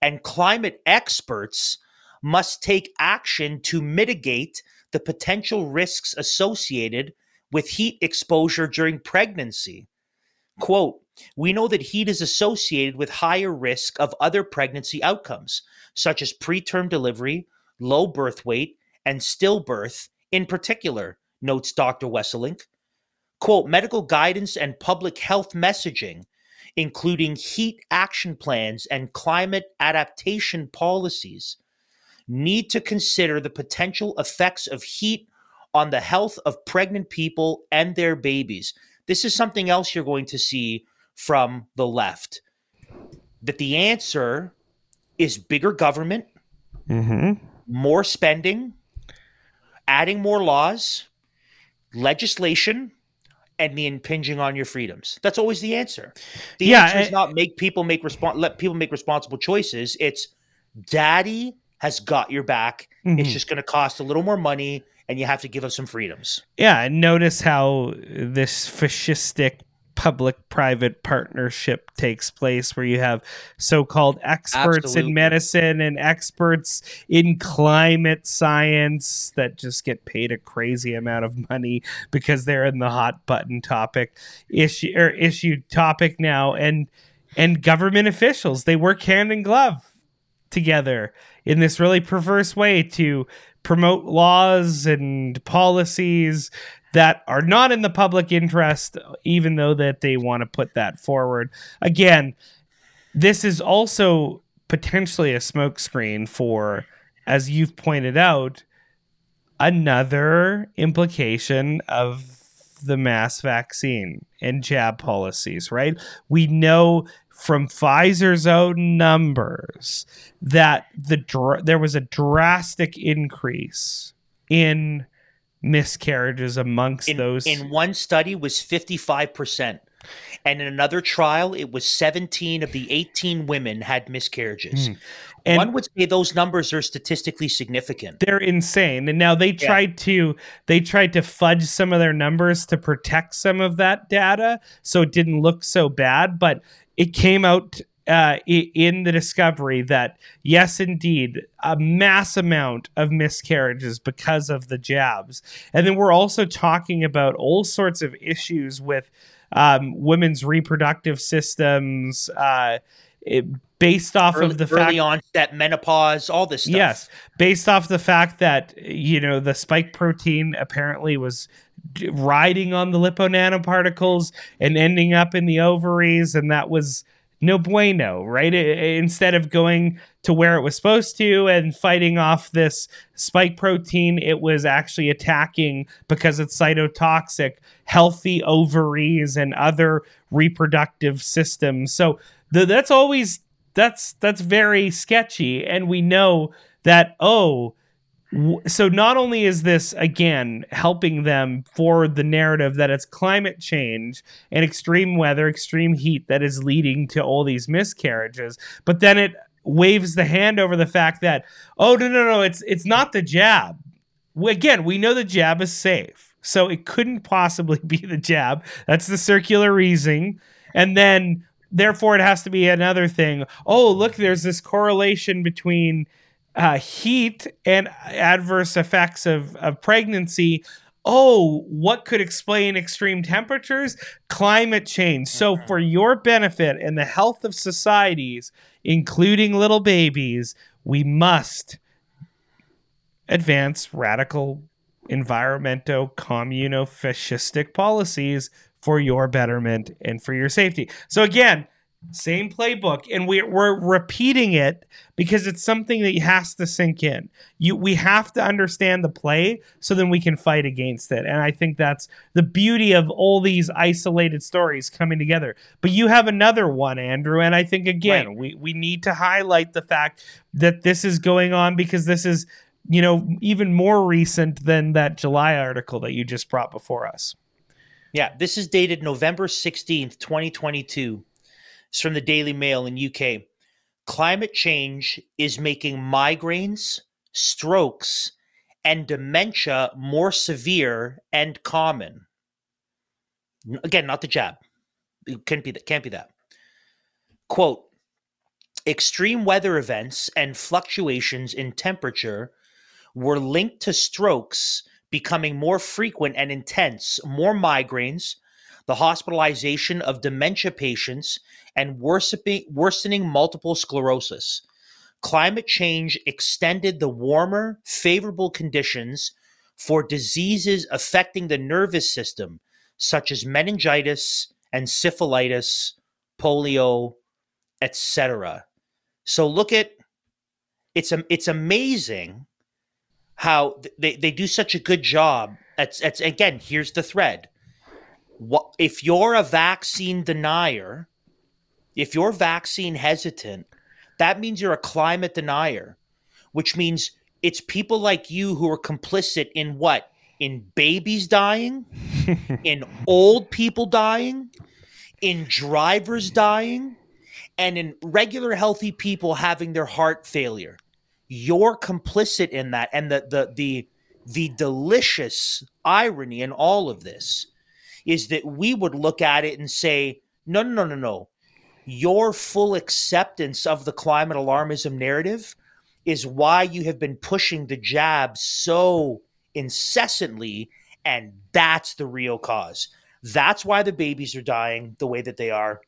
and climate experts must take action to mitigate the potential risks associated with heat exposure during pregnancy. Quote, we know that heat is associated with higher risk of other pregnancy outcomes, such as preterm delivery, low birth weight, and stillbirth in particular, notes Doctor Wesselink. Quote, medical guidance and public health messaging, including heat action plans and climate adaptation policies, need to consider the potential effects of heat on the health of pregnant people and their babies. This is something else you're going to see from the left, that the answer is bigger government, mm-hmm. more spending, adding more laws, legislation, and the impinging on your freedoms. That's always the answer. The yeah, answer is I- not make people make respons- let people make responsible choices. It's daddy has got your back. Mm-hmm. It's just going to cost a little more money, and you have to give up some freedoms. Yeah, and notice how this fascistic public-private partnership takes place, where you have so-called experts Absolutely. in medicine and experts in climate science that just get paid a crazy amount of money because they're in the hot-button topic issue or issue topic now, and and government officials, they work hand in glove. together in this really perverse way to promote laws and policies that are not in the public interest, even though that they want to put that forward. Again, this is also potentially a smokescreen for, as you've pointed out, another implication of the mass vaccine and jab policies, right? We know from Pfizer's own numbers that the dr- there was a drastic increase in miscarriages amongst in, those. In one study was fifty-five percent. And in another trial, it was seventeen of the eighteen women had miscarriages. Mm. And one would say those numbers are statistically significant. They're insane. And now they tried yeah. to they tried to fudge some of their numbers to protect some of that data, so it didn't look so bad. But it came out uh, in the discovery that, yes, indeed, a mass amount of miscarriages because of the jabs. And then we're also talking about all sorts of issues with um, women's reproductive systems, uh, it, based off early, of the fact on that menopause, all this stuff. Yes, based off the fact that, you know, the spike protein apparently was d- riding on the liponanoparticles and ending up in the ovaries, and that was no bueno, right? It, it, instead of going to where it was supposed to and fighting off this spike protein, it was actually attacking, because it's cytotoxic, healthy ovaries and other reproductive systems. So th- that's always... That's that's very sketchy, and we know that, oh, w- so not only is this, again, helping them forward the narrative that it's climate change and extreme weather, extreme heat that is leading to all these miscarriages, but then it waves the hand over the fact that, oh, no, no, no, it's, it's not the jab. Again, we know the jab is safe, so it couldn't possibly be the jab. That's the circular reasoning, and then... Therefore, it has to be another thing. Oh, look, there's this correlation between uh, heat and adverse effects of, of pregnancy. Oh, what could explain extreme temperatures? Climate change. So for your benefit and the health of societies, including little babies, we must advance radical environmental communo-fascistic policies for your betterment and for your safety. So again, same playbook, and we're, we're repeating it because it's something that has to sink in. You, we have to understand the play so then we can fight against it. And I think that's the beauty of all these isolated stories coming together. But you have another one, Andrew, and I think, again, right. we, we need to highlight the fact that this is going on, because this is, you know, even more recent than that July article that you just brought before us. Yeah, this is dated November sixteenth, twenty twenty-two. It's from the Daily Mail in U K. Climate change is making migraines, strokes, and dementia more severe and common. Again, not the jab. It can't be that. Can't be that. Quote, extreme weather events and fluctuations in temperature were linked to strokes becoming more frequent and intense, more migraines, the hospitalization of dementia patients, and worsening, worsening multiple sclerosis. Climate change extended the warmer, favorable conditions for diseases affecting the nervous system, such as meningitis and syphilitis, polio, et cetera. So look at, it's it's amazing how they, they do such a good job. That's, that's again, here's the thread. What, if you're a vaccine denier, if you're vaccine hesitant, that means you're a climate denier, which means it's people like you who are complicit in what? In babies dying, in old people dying, in drivers dying, and in regular healthy people having their heart failure. You're complicit in that, and the the the the delicious irony in all of this is that we would look at it and say, no, no, no, no, no. Your full acceptance of the climate alarmism narrative is why you have been pushing the jab so incessantly, and that's the real cause. That's why the babies are dying the way that they are.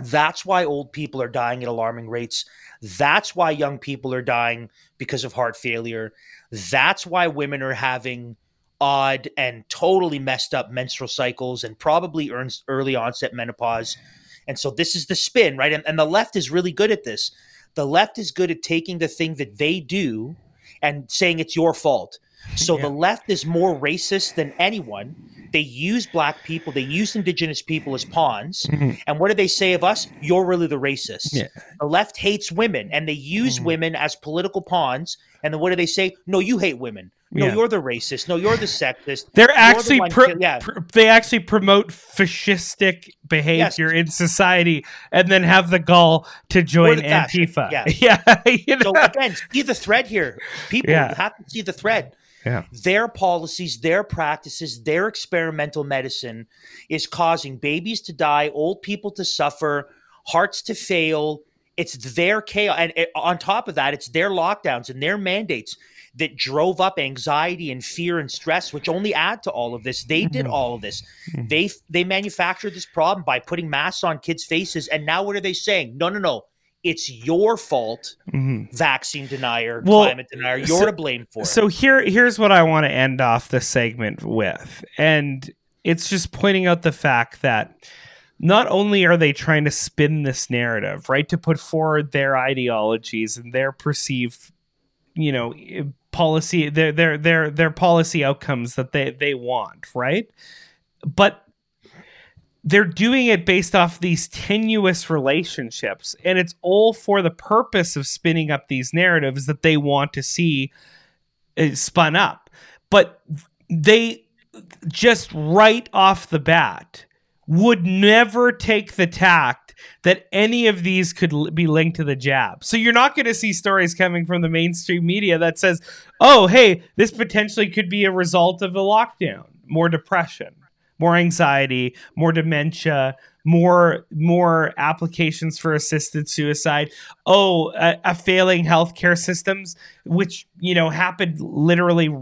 That's why old people are dying at alarming rates. That's why young people are dying because of heart failure. That's why women are having odd and totally messed up menstrual cycles and probably early onset menopause. And so this is the spin, right? And, and the left is really good at this. The left is good at taking the thing that they do and saying it's your fault. So yeah. The left is more racist than anyone. They use black people, they use indigenous people as pawns. Mm-hmm. And what do they say of us? You're really the racist. Yeah. The left hates women and they use mm-hmm. women as political pawns. And then what do they say? No, you hate women. No, yeah. You're the racist. No, you're the sexist. They're you're actually the pro- to, yeah. pr- they actually promote fascistic behavior yes. in society, and then have the gall to join Antifa. Fashion. Yeah, yeah. You know? So again, see the thread here. People yeah. have to see the thread. Yeah. Their policies, their practices, their experimental medicine is causing babies to die, old people to suffer, hearts to fail. It's their chaos, and it, on top of that, it's their lockdowns and their mandates that drove up anxiety and fear and stress, which only add to all of this. They did all of this. They they manufactured this problem by putting masks on kids' faces. And now what are they saying? No, no, no. It's your fault, mm-hmm. vaccine denier, well, climate denier. You're so, to blame for it. So here, here's what I want to end off the segment with. And it's just pointing out the fact that not only are they trying to spin this narrative, right, to put forward their ideologies and their perceived, you know, policy, their their their their policy outcomes that they, they want, right? But they're doing it based off these tenuous relationships, and it's all for the purpose of spinning up these narratives that they want to see spun up. But they just right off the bat would never take the tact that any of these could l- be linked to the jab. So you're not going to see stories coming from the mainstream media that says, oh, hey, this potentially could be a result of the lockdown. More depression, more anxiety, more dementia, more more applications for assisted suicide. Oh, a, a failing healthcare systems, which, you know, happened literally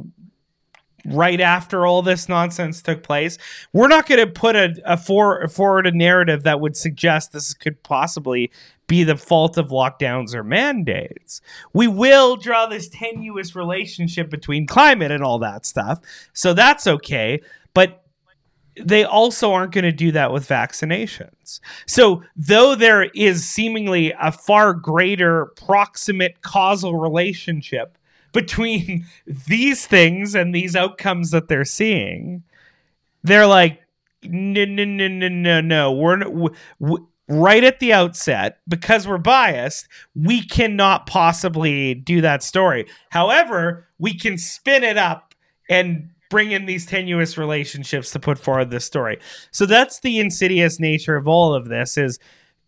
right after all this nonsense took place. We're not going to put a, a, for, a forward a narrative that would suggest this could possibly be the fault of lockdowns or mandates. We will draw this tenuous relationship between climate and all that stuff. So that's okay. But they also aren't going to do that with vaccinations. So though there is seemingly a far greater proximate causal relationship between these things and these outcomes that they're seeing, they're like, no, no, no, no, no, no. We're no, w- right at the outset, because we're biased, we cannot possibly do that story. However, we can spin it up and bring in these tenuous relationships to put forward this story. So that's the insidious nature of all of this, is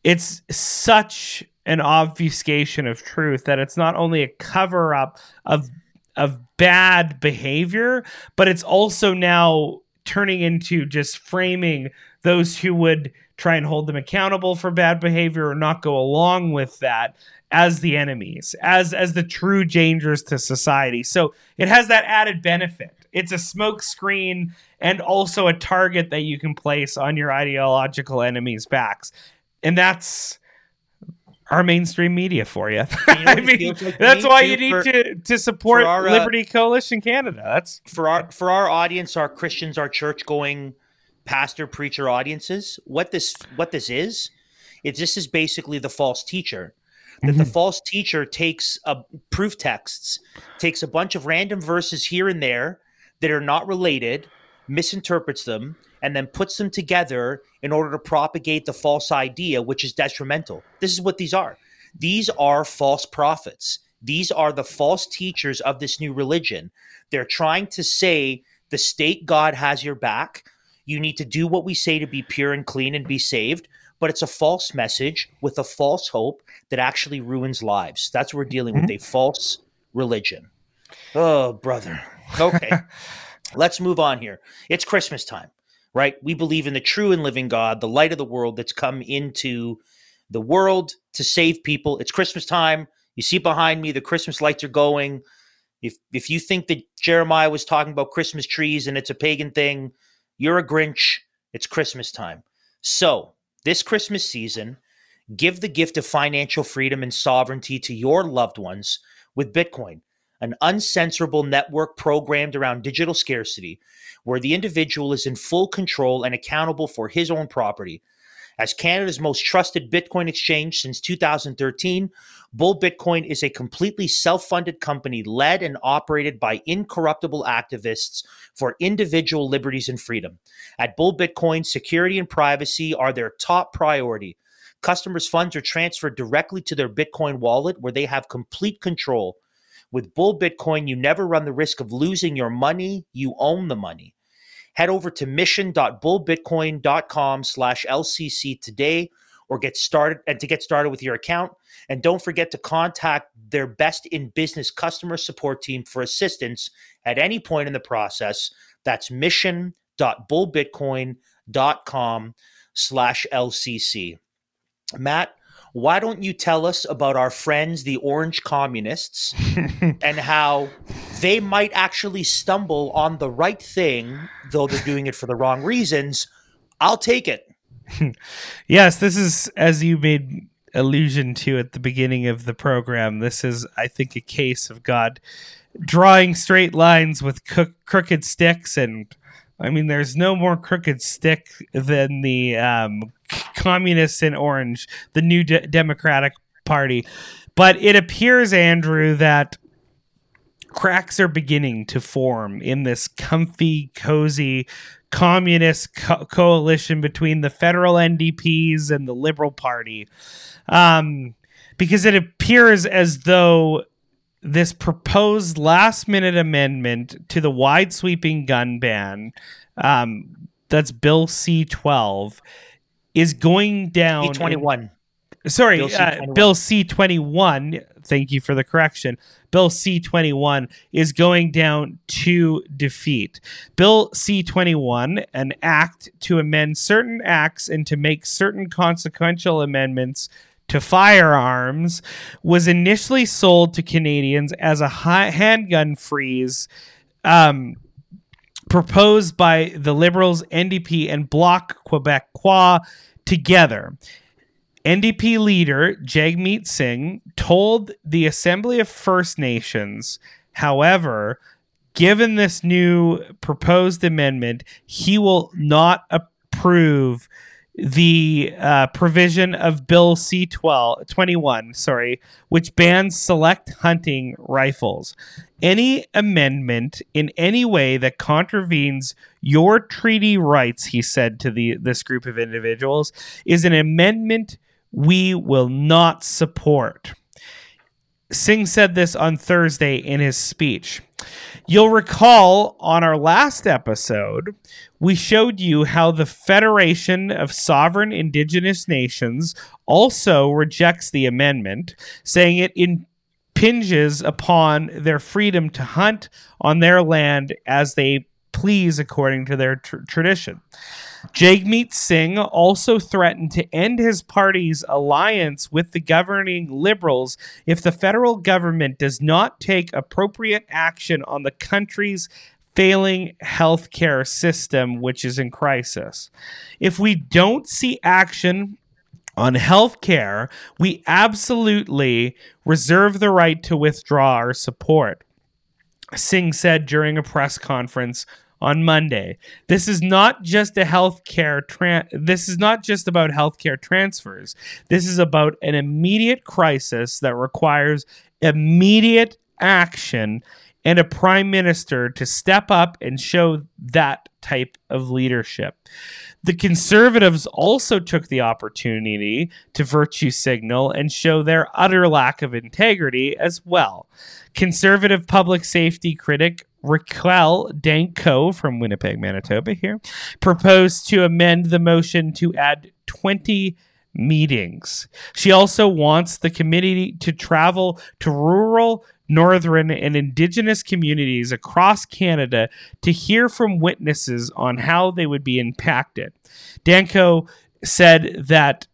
it's such an obfuscation of truth that it's not only a cover up of of bad behavior, but it's also now turning into just framing those who would try and hold them accountable for bad behavior or not go along with that as the enemies, as as the true dangers to society. So it has that added benefit. It's a smokescreen and also a target that you can place on your ideological enemies' backs. And that's our mainstream media for you. I mean, that's why you need to to support our, uh, Liberty Coalition Canada. That's for our for our audience, our Christians, our church going pastor preacher audiences. What this what this is, is this is basically the false teacher. That mm-hmm. the false teacher takes a proof texts, takes a bunch of random verses here and there that are not related, misinterprets them, and then puts them together in order to propagate the false idea, which is detrimental. This is what these are. These are false prophets. These are the false teachers of this new religion. They're trying to say the state God has your back. You need to do what we say to be pure and clean and be saved. But it's a false message with a false hope that actually ruins lives. That's what we're dealing with, mm-hmm. a false religion. Oh, brother. Okay. Let's move on here. It's Christmas time. Right? We believe in the true and living God, the light of the world that's come into the world to save people. It's Christmas time. You see behind me, the Christmas lights are going. If if you think that Jeremiah was talking about Christmas trees and it's a pagan thing, you're a Grinch. It's Christmas time. So this Christmas season, Give the gift of financial freedom and sovereignty to your loved ones with Bitcoin, an uncensorable network programmed around digital scarcity, where the individual is in full control and accountable for his own property. As Canada's most trusted Bitcoin exchange since two thousand thirteen, Bull Bitcoin is a completely self-funded company led and operated by incorruptible activists for individual liberties and freedom. At Bull Bitcoin, security and privacy are their top priority. Customers' funds are transferred directly to their Bitcoin wallet, where they have complete control. With Bull Bitcoin, you never run the risk of losing your money. You own the money. Head over to mission.bull bitcoin dot com slash LCC today or get started and to get started with your account. And don't forget to contact their best in business customer support team for assistance at any point in the process. That's mission.bull bitcoin dot com slash LCC. Matt, why don't you tell us about our friends, the Orange Communists, and how they might actually stumble on the right thing, though they're doing it for the wrong reasons. I'll take it. Yes, this is, as you made allusion to at the beginning of the program, this is, I think, a case of God drawing straight lines with crook- crooked sticks. And I mean, there's no more crooked stick than the um, communists in orange, the new de- Democratic Party. But it appears, Andrew, that cracks are beginning to form in this comfy, cozy communist co- coalition between the federal N D Ps and the Liberal Party. Um, because it appears as though this proposed last-minute amendment to the wide-sweeping gun ban, um, that's Bill C twelve, is going down... C twenty-one. In, sorry, Bill C twenty-one. Uh, Bill C twenty-one. Thank you for the correction. Bill C twenty-one is going down to defeat. Bill C twenty-one, an act to amend certain acts and to make certain consequential amendments to firearms, was initially sold to Canadians as a handgun freeze um, proposed by the Liberals, N D P, and Bloc Québécois together. N D P leader Jagmeet Singh told the Assembly of First Nations, however, given this new proposed amendment, he will not approve the uh, provision of Bill C twenty-one, sorry, which bans select hunting rifles. Any amendment in any way that contravenes your treaty rights, he said to the this group of individuals, is an amendment we will not support. Singh said this on Thursday in his speech. You'll recall on our last episode, we showed you how the Federation of Sovereign Indigenous Nations also rejects the amendment, saying it impinges upon their freedom to hunt on their land as they please according to their tr- tradition. Jagmeet Singh also threatened to end his party's alliance with the governing Liberals if the federal government does not take appropriate action on the country's failing healthcare system, which is in crisis. If we don't see action on healthcare, we absolutely reserve the right to withdraw our support, Singh said during a press conference on Monday. This is not just a healthcare tra- this is not just about healthcare transfers. This is about an immediate crisis that requires immediate action and a prime minister to step up and show that type of leadership. The Conservatives also took the opportunity to virtue signal and show their utter lack of integrity as well. Conservative public safety critic Raquel Dancho from Winnipeg, Manitoba here, proposed to amend the motion to add twenty meetings. She also wants the committee to travel to rural, northern, and Indigenous communities across Canada to hear from witnesses on how they would be impacted. Dancho said that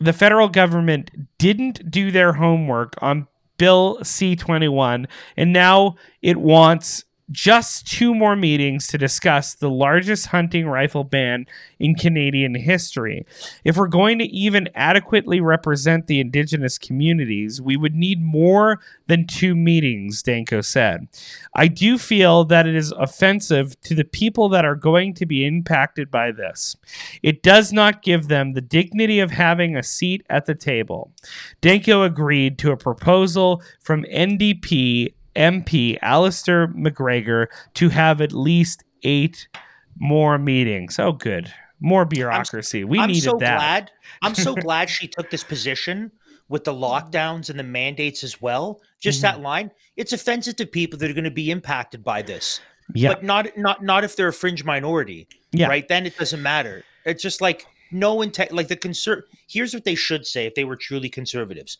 the federal government didn't do their homework on Bill C twenty-one, and now it wants just two more meetings to discuss the largest hunting rifle ban in Canadian history. If we're going to even adequately represent the Indigenous communities, we would need more than two meetings, Dancho said. I do feel that it is offensive to the people that are going to be impacted by this. It does not give them the dignity of having a seat at the table. Dancho agreed to a proposal from N D P M P Alistair McGregor to have at least eight more meetings. Oh, good. More bureaucracy. I'm, we I'm needed so that. Glad, I'm so glad she took this position with the lockdowns and the mandates as well. Just mm-hmm. that line. It's offensive to people that are going to be impacted by this. Yeah. But not, not, not if they're a fringe minority. Yeah. Right? Then it doesn't matter. It's just like no intent. Like the conser- Here's what they should say if they were truly conservatives.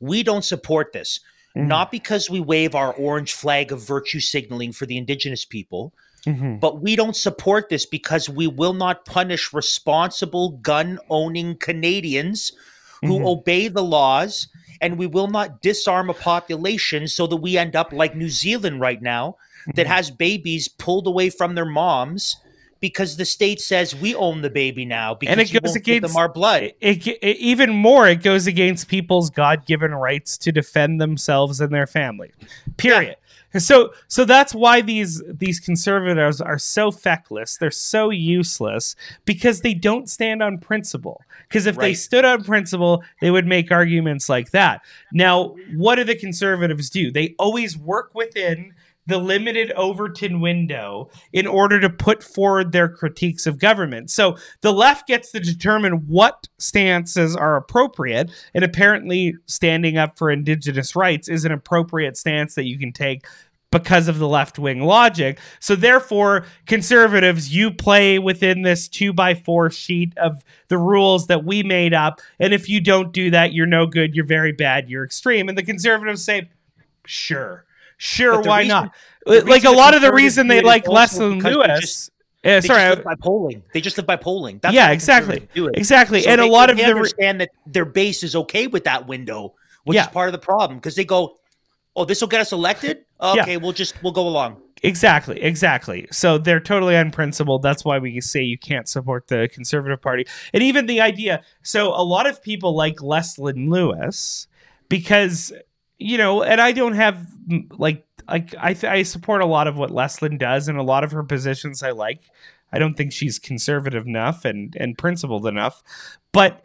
We don't support this. Mm-hmm. Not because we wave our orange flag of virtue signaling for the Indigenous people, mm-hmm. but we don't support this because we will not punish responsible gun-owning Canadians who mm-hmm. obey the laws, and we will not disarm a population so that we end up like New Zealand right now mm-hmm. that has babies pulled away from their moms because the state says we own the baby now because and it you goes won't against, give them our blood. It, it, it, even more, it goes against people's God-given rights to defend themselves and their family, period. Yeah. So so that's why these, these conservatives are so feckless. They're so useless because they don't stand on principle. Because if right. they stood on principle, they would make arguments like that. Now, what do the conservatives do? They always work within the limited Overton window in order to put forward their critiques of government. So the left gets to determine what stances are appropriate, and apparently standing up for Indigenous rights is an appropriate stance that you can take because of the left-wing logic. So therefore, conservatives, you play within this two by four sheet of the rules that we made up, and if you don't do that, you're no good, you're very bad, you're extreme. And the conservatives say, sure. Sure, why reason, not? Like a lot of the reason they like Leslyn Lewis. They just, uh, sorry, they just live by polling. They just live by polling. That's yeah, exactly. Exactly. So and a lot of them understand that their base is okay with that window, which yeah. is part of the problem because they go, oh, this will get us elected? Okay, yeah. we'll just we'll go along. Exactly, exactly. So they're totally unprincipled. That's why we say you can't support the Conservative Party. And even the idea. So a lot of people like Leslyn Lewis because, you know, and I don't have like like I th- I support a lot of what Leslyn does and a lot of her positions I like. I don't think she's conservative enough and and principled enough. But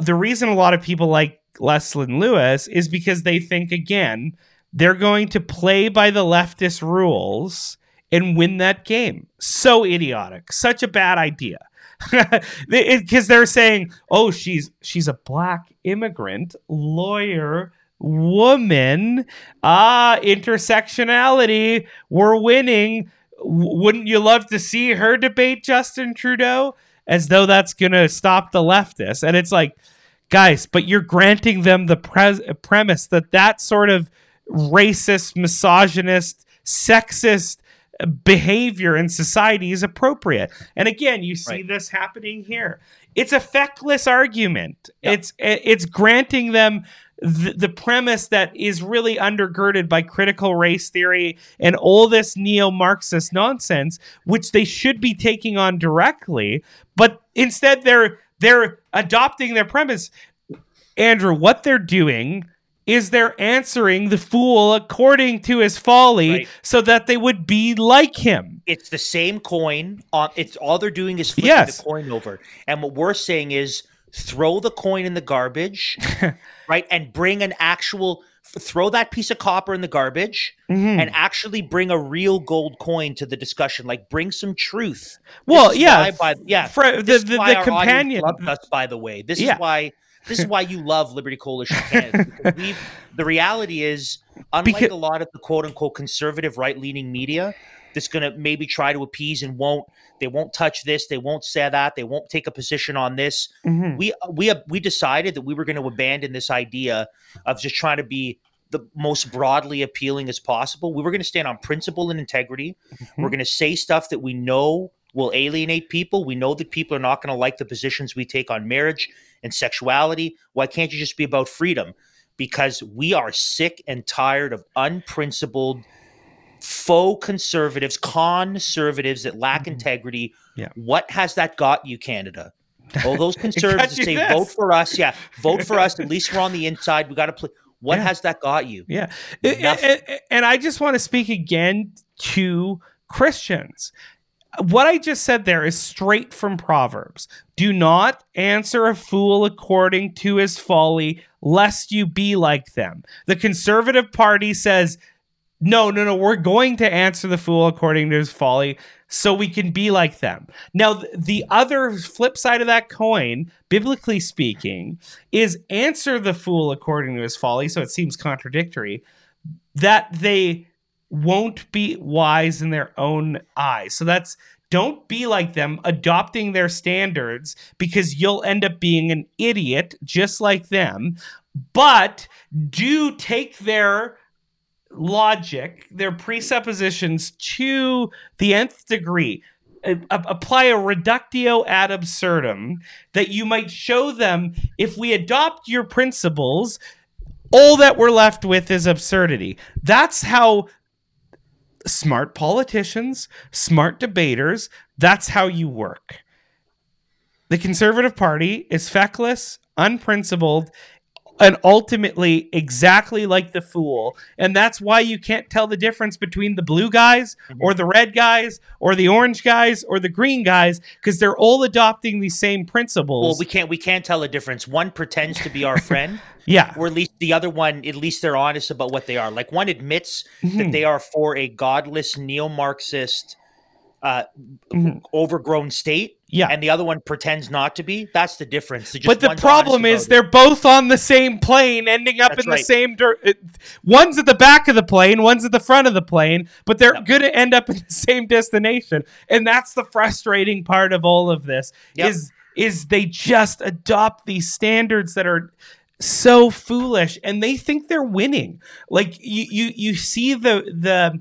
the reason a lot of people like Leslyn Lewis is because they think, again, they're going to play by the leftist rules and win that game. So idiotic. Such a bad idea. Because they're saying, oh, she's she's a black immigrant lawyer woman, ah, intersectionality, we're winning. W- wouldn't you love to see her debate Justin Trudeau? As though that's going to stop the leftists. And it's like, guys, but you're granting them the pre- premise that that sort of racist, misogynist, sexist behavior in society is appropriate. And again, you see right. this happening here. It's a feckless argument. Yeah. It's it's granting them The, the premise that is really undergirded by critical race theory and all this neo-Marxist nonsense, which they should be taking on directly, but instead they're they're adopting their premise. Andrew, what they're doing is they're answering the fool according to his folly right. so that they would be like him. It's the same coin. Uh, it's all they're doing is flipping yes. the coin over. And what we're saying is, throw the coin in the garbage, right? And bring an actual, throw that piece of copper in the garbage mm-hmm. and actually bring a real gold coin to the discussion. Like bring some truth. Well, yeah. By, yeah. For, the the, the companion. Us, by the way, this yeah. is why, this is why you love Liberty Coalition Canada. We've, the reality is unlike because, a lot of the quote unquote conservative right leaning media, that's going to maybe try to appease and won't, they won't touch this. They won't say that. They won't take a position on this. Mm-hmm. We, we, we decided that we were going to abandon this idea of just trying to be the most broadly appealing as possible. We were going to stand on principle and integrity. Mm-hmm. We're going to say stuff that we know will alienate people. We know that people are not going to like the positions we take on marriage and sexuality. Why can't you just be about freedom? Because we are sick and tired of unprincipled faux conservatives, conservatives that lack mm-hmm. integrity. Yeah. What has that got you, Canada? All those conservatives that say, this. vote for us. Yeah, vote for us. At least we're on the inside. We got to play. What yeah. has that got you? Yeah. It, and, and I just want to speak again to Christians. What I just said there is straight from Proverbs. Do not answer a fool according to his folly, lest you be like them. The Conservative Party says, no, no, no, we're going to answer the fool according to his folly so we can be like them. Now, th- the other flip side of that coin, biblically speaking, is answer the fool according to his folly. So it seems contradictory that they won't be wise in their own eyes. So that's, don't be like them, adopting their standards, because you'll end up being an idiot just like them. But do take their logic, their presuppositions to the nth degree. A- apply a reductio ad absurdum that you might show them, if we adopt your principles, all that we're left with is absurdity. That's how smart politicians, smart debaters, that's how you work. The Conservative Party is feckless, unprincipled, and ultimately exactly like the fool. And that's why you can't tell the difference between the blue guys or the red guys or the orange guys or the green guys, because they're all adopting these same principles. Well, we can't we can't tell a difference. One pretends to be our friend. Yeah. Or at least the other one, at least they're honest about what they are. Like, one admits mm-hmm. that they are for a godless neo-Marxist uh, mm-hmm. overgrown state. Yeah, and the other one pretends not to be. That's the difference. Just, but the problem is it. They're both on the same plane, ending up That's in right. the same dirt. One's at the back of the plane, one's at the front of the plane, but they're yep. going to end up in the same destination. And that's the frustrating part of all of this, yep. is is they just adopt these standards that are so foolish, and they think they're winning. Like, you you you see the the.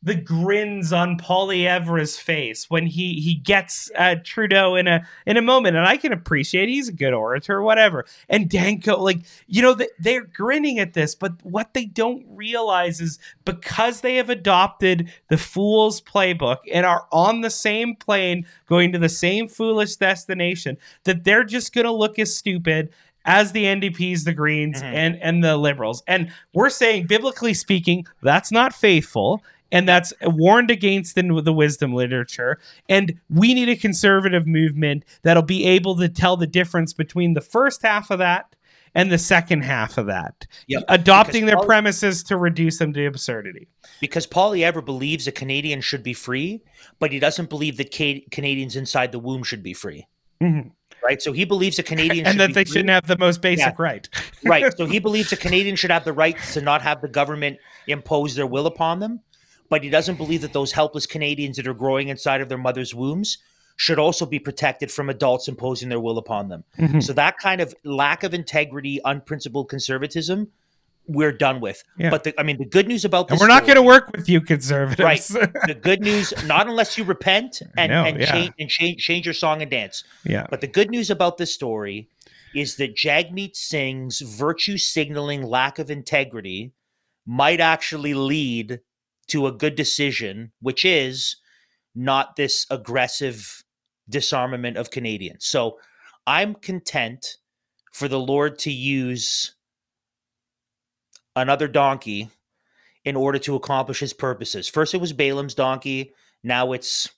the grins on Poilievre's face when he he gets uh, Trudeau in a in a moment, and I can appreciate he's a good orator, whatever. And Dancho, like, you know, the, they're grinning at this, but what they don't realize is, because they have adopted the fool's playbook and are on the same plane, going to the same foolish destination, that they're just going to look as stupid as the N D Ps, the Greens, mm-hmm. and and the Liberals. And we're saying, biblically speaking, that's not faithful. And that's warned against in the wisdom literature. And we need a conservative movement that'll be able to tell the difference between the first half of that and the second half of that, yep. adopting because their Paul, premises to reduce them to absurdity. Because Poilievre believes a Canadian should be free, but he doesn't believe that ca- Canadians inside the womb should be free. Mm-hmm. Right. So he believes a Canadian and should that be they free. Shouldn't have the most basic yeah. right. Right. So he believes a Canadian should have the right to not have the government impose their will upon them. But he doesn't believe that those helpless Canadians that are growing inside of their mother's wombs should also be protected from adults imposing their will upon them. Mm-hmm. So that kind of lack of integrity, unprincipled conservatism, we're done with. Yeah. But the, I mean, the good news about this, and we're not going to work with you conservatives. Right. The good news, not unless you repent and, know, and, yeah. change, and change, change your song and dance. Yeah. But the good news about this story is that Jagmeet Singh's virtue signaling lack of integrity might actually lead to a good decision, which is not this aggressive disarmament of Canadians. So I'm content for the Lord to use another donkey in order to accomplish his purposes. First it was Balaam's donkey, now it's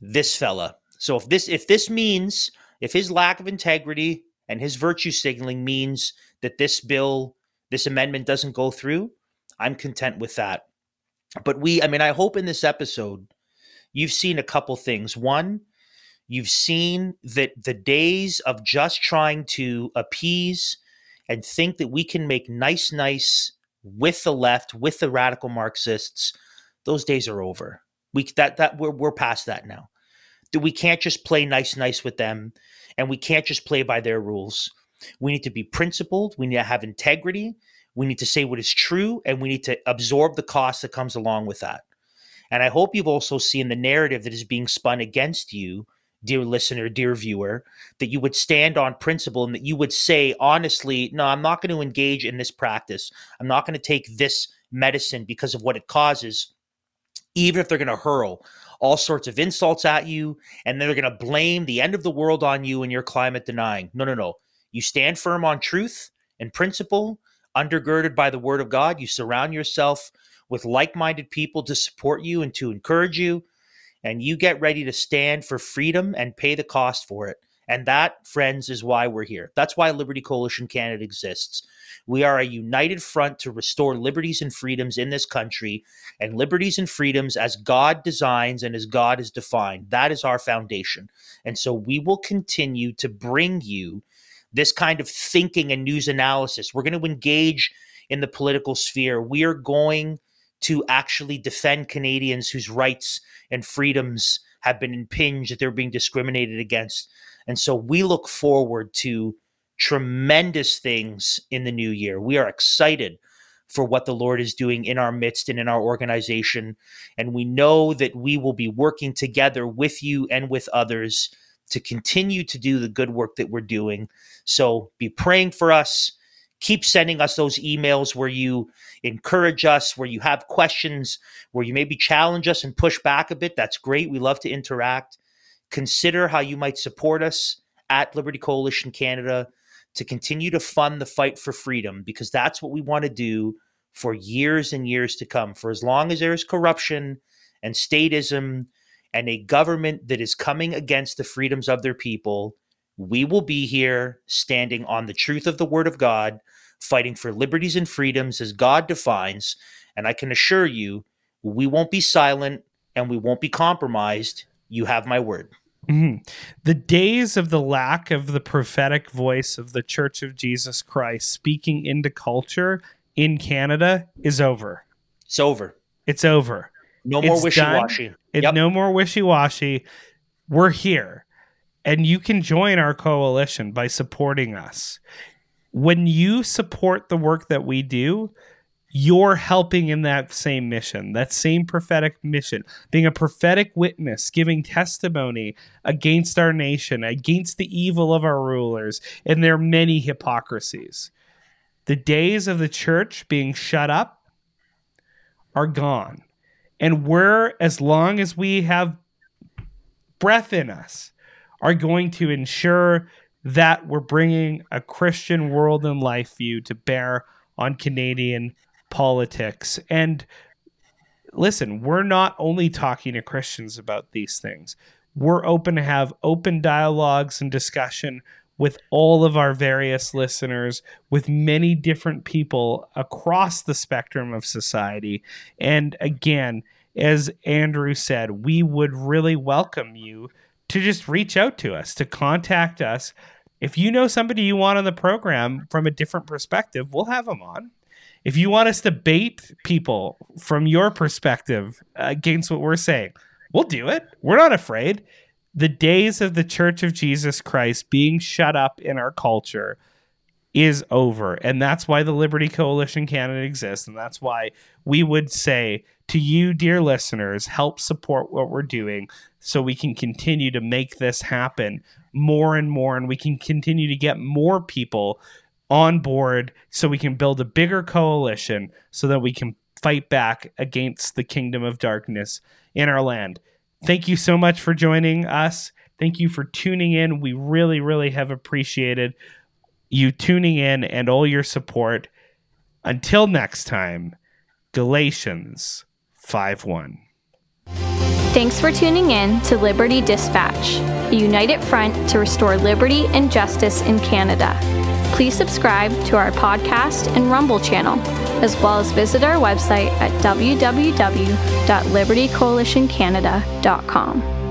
this fella. So if this if this means, if his lack of integrity and his virtue signaling means that this bill, this amendment doesn't go through, I'm content with that. But we, I mean, I hope in this episode, you've seen a couple things. One, you've seen that the days of just trying to appease and think that we can make nice, nice with the left, with the radical Marxists, those days are over. We that that we're we're past that now. That we can't just play nice, nice with them, and we can't just play by their rules. We need to be principled. We need to have integrity. We need to say what is true, and we need to absorb the cost that comes along with that. And I hope you've also seen the narrative that is being spun against you, dear listener, dear viewer, that you would stand on principle and that you would say, honestly, no, I'm not going to engage in this practice. I'm not going to take this medicine because of what it causes. even if they're going to hurl all sorts of insults at you, and they're going to blame the end of the world on you and your climate denying. No, no, no. You stand firm on truth and principle, undergirded by the word of God. You surround yourself with like-minded people to support you and to encourage you, and you get ready to stand for freedom and pay the cost for it. And that, friends, is why we're here. That's why Liberty Coalition Canada exists. We are a united front to restore liberties and freedoms in this country, and liberties and freedoms as God designs and as God is defined. That is our foundation. And so we will continue to bring you this kind of thinking and news analysis. We're going to engage in the political sphere. We are going to actually defend Canadians whose rights and freedoms have been impinged, that they're being discriminated against. And so we look forward to tremendous things in the new year. We are excited for what the Lord is doing in our midst and in our organization. And we know that we will be working together with you and with others to continue to do the good work that we're doing. So be praying for us. Keep sending us those emails where you encourage us, where you have questions, where you maybe challenge us and push back a bit. That's great. We love to interact. Consider how you might support us at Liberty Coalition Canada to continue to fund the fight for freedom, because that's what we want to do for years and years to come. For as long as there is corruption and statism and a government that is coming against the freedoms of their people, we will be here standing on the truth of the Word of God, fighting for liberties and freedoms as God defines. And I can assure you, we won't be silent and we won't be compromised. You have my word. Mm-hmm. The days of the lack of the prophetic voice of the Church of Jesus Christ speaking into culture in Canada is over. It's over. It's over. No more it's wishy-washy. It, yep. No more wishy-washy. We're here. And you can join our coalition by supporting us. When you support the work that we do, you're helping in that same mission, that same prophetic mission, being a prophetic witness, giving testimony against our nation, against the evil of our rulers and their many hypocrisies. The days of the church being shut up are gone. And we're, as long as we have breath in us, are going to ensure that we're bringing a Christian world and life view to bear on Canadian politics. And listen, we're not only talking to Christians about these things. We're open to have open dialogues and discussion with all of our various listeners, with many different people across the spectrum of society. And again, as Andrew said, we would really welcome you to just reach out to us, to contact us. If you know somebody you want on the program from a different perspective, we'll have them on. If you want us to bait people from your perspective against what we're saying, we'll do it. We're not afraid. The days of the Church of Jesus Christ being shut up in our culture is over. And that's why the Liberty Coalition Canada exists. And that's why we would say to you, dear listeners, help support what we're doing so we can continue to make this happen more and more. And we can continue to get more people on board so we can build a bigger coalition so that we can fight back against the kingdom of darkness in our land. Thank you so much for joining us. Thank you for tuning in. We really, really have appreciated you tuning in and all your support. Until next time, Galatians five one. Thanks for tuning in to Liberty Dispatch, a united front to restore liberty and justice in Canada. Please subscribe to our podcast and Rumble channel, as well as visit our website at w w w dot liberty coalition canada dot com.